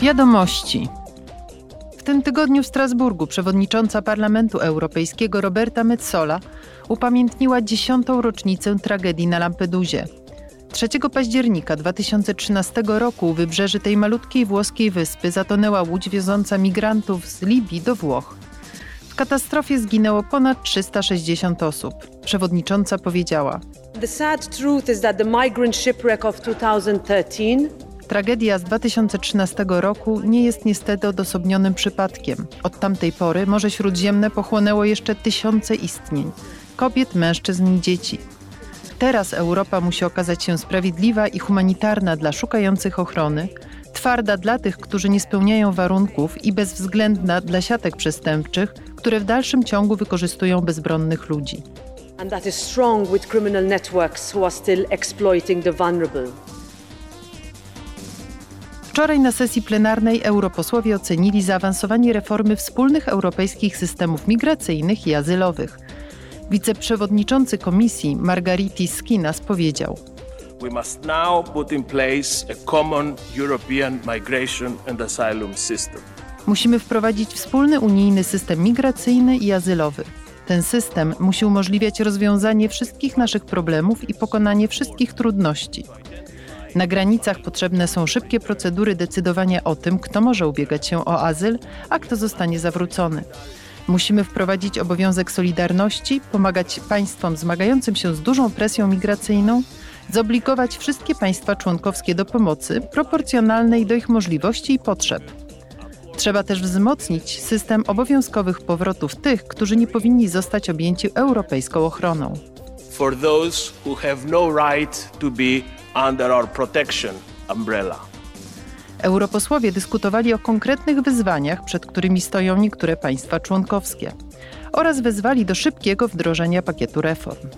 Wiadomości. W tym tygodniu w Strasburgu przewodnicząca Parlamentu Europejskiego Roberta Metsola upamiętniła 10. rocznicę tragedii na Lampedusie. 3 października 2013 roku u wybrzeży tej malutkiej włoskiej wyspy zatonęła łódź wioząca migrantów z Libii do Włoch. W katastrofie zginęło ponad 360 osób. Przewodnicząca powiedziała: The sad truth is that the migrant shipwreck of 2013 Tragedia z 2013 roku nie jest niestety odosobnionym przypadkiem. Od tamtej pory Morze Śródziemne pochłonęło jeszcze tysiące istnień. Kobiet, mężczyzn i dzieci. Teraz Europa musi okazać się sprawiedliwa i humanitarna dla szukających ochrony, twarda dla tych, którzy nie spełniają warunków i bezwzględna dla siatek przestępczych, które w dalszym ciągu wykorzystują bezbronnych ludzi. And that is strong with criminal networks who are still exploiting the vulnerable. Wczoraj na sesji plenarnej europosłowie ocenili zaawansowanie reformy wspólnych europejskich systemów migracyjnych i azylowych. Wiceprzewodniczący Komisji Margaritis Skinas powiedział: We must now put in place a common European migration and asylum system. Musimy wprowadzić wspólny unijny system migracyjny i azylowy. Ten system musi umożliwiać rozwiązanie wszystkich naszych problemów i pokonanie wszystkich trudności. Na granicach potrzebne są szybkie procedury decydowania o tym, kto może ubiegać się o azyl, a kto zostanie zawrócony. Musimy wprowadzić obowiązek solidarności, pomagać państwom zmagającym się z dużą presją migracyjną, zobligować wszystkie państwa członkowskie do pomocy proporcjonalnej do ich możliwości i potrzeb. Trzeba też wzmocnić system obowiązkowych powrotów tych, którzy nie powinni zostać objęci europejską ochroną. For those who have no right to be under our protection umbrella. Europosłowie dyskutowali o konkretnych wyzwaniach, przed którymi stoją niektóre państwa członkowskie, oraz wezwali do szybkiego wdrożenia pakietu reform.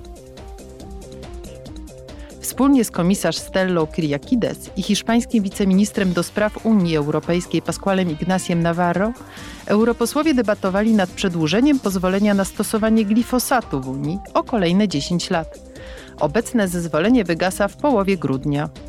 Wspólnie z komisarz Stellą Kiriakides i hiszpańskim wiceministrem do spraw Unii Europejskiej Pasqualem Ignaciem Navarro europosłowie debatowali nad przedłużeniem pozwolenia na stosowanie glifosatu w Unii o kolejne 10 lat. Obecne zezwolenie wygasa w połowie grudnia.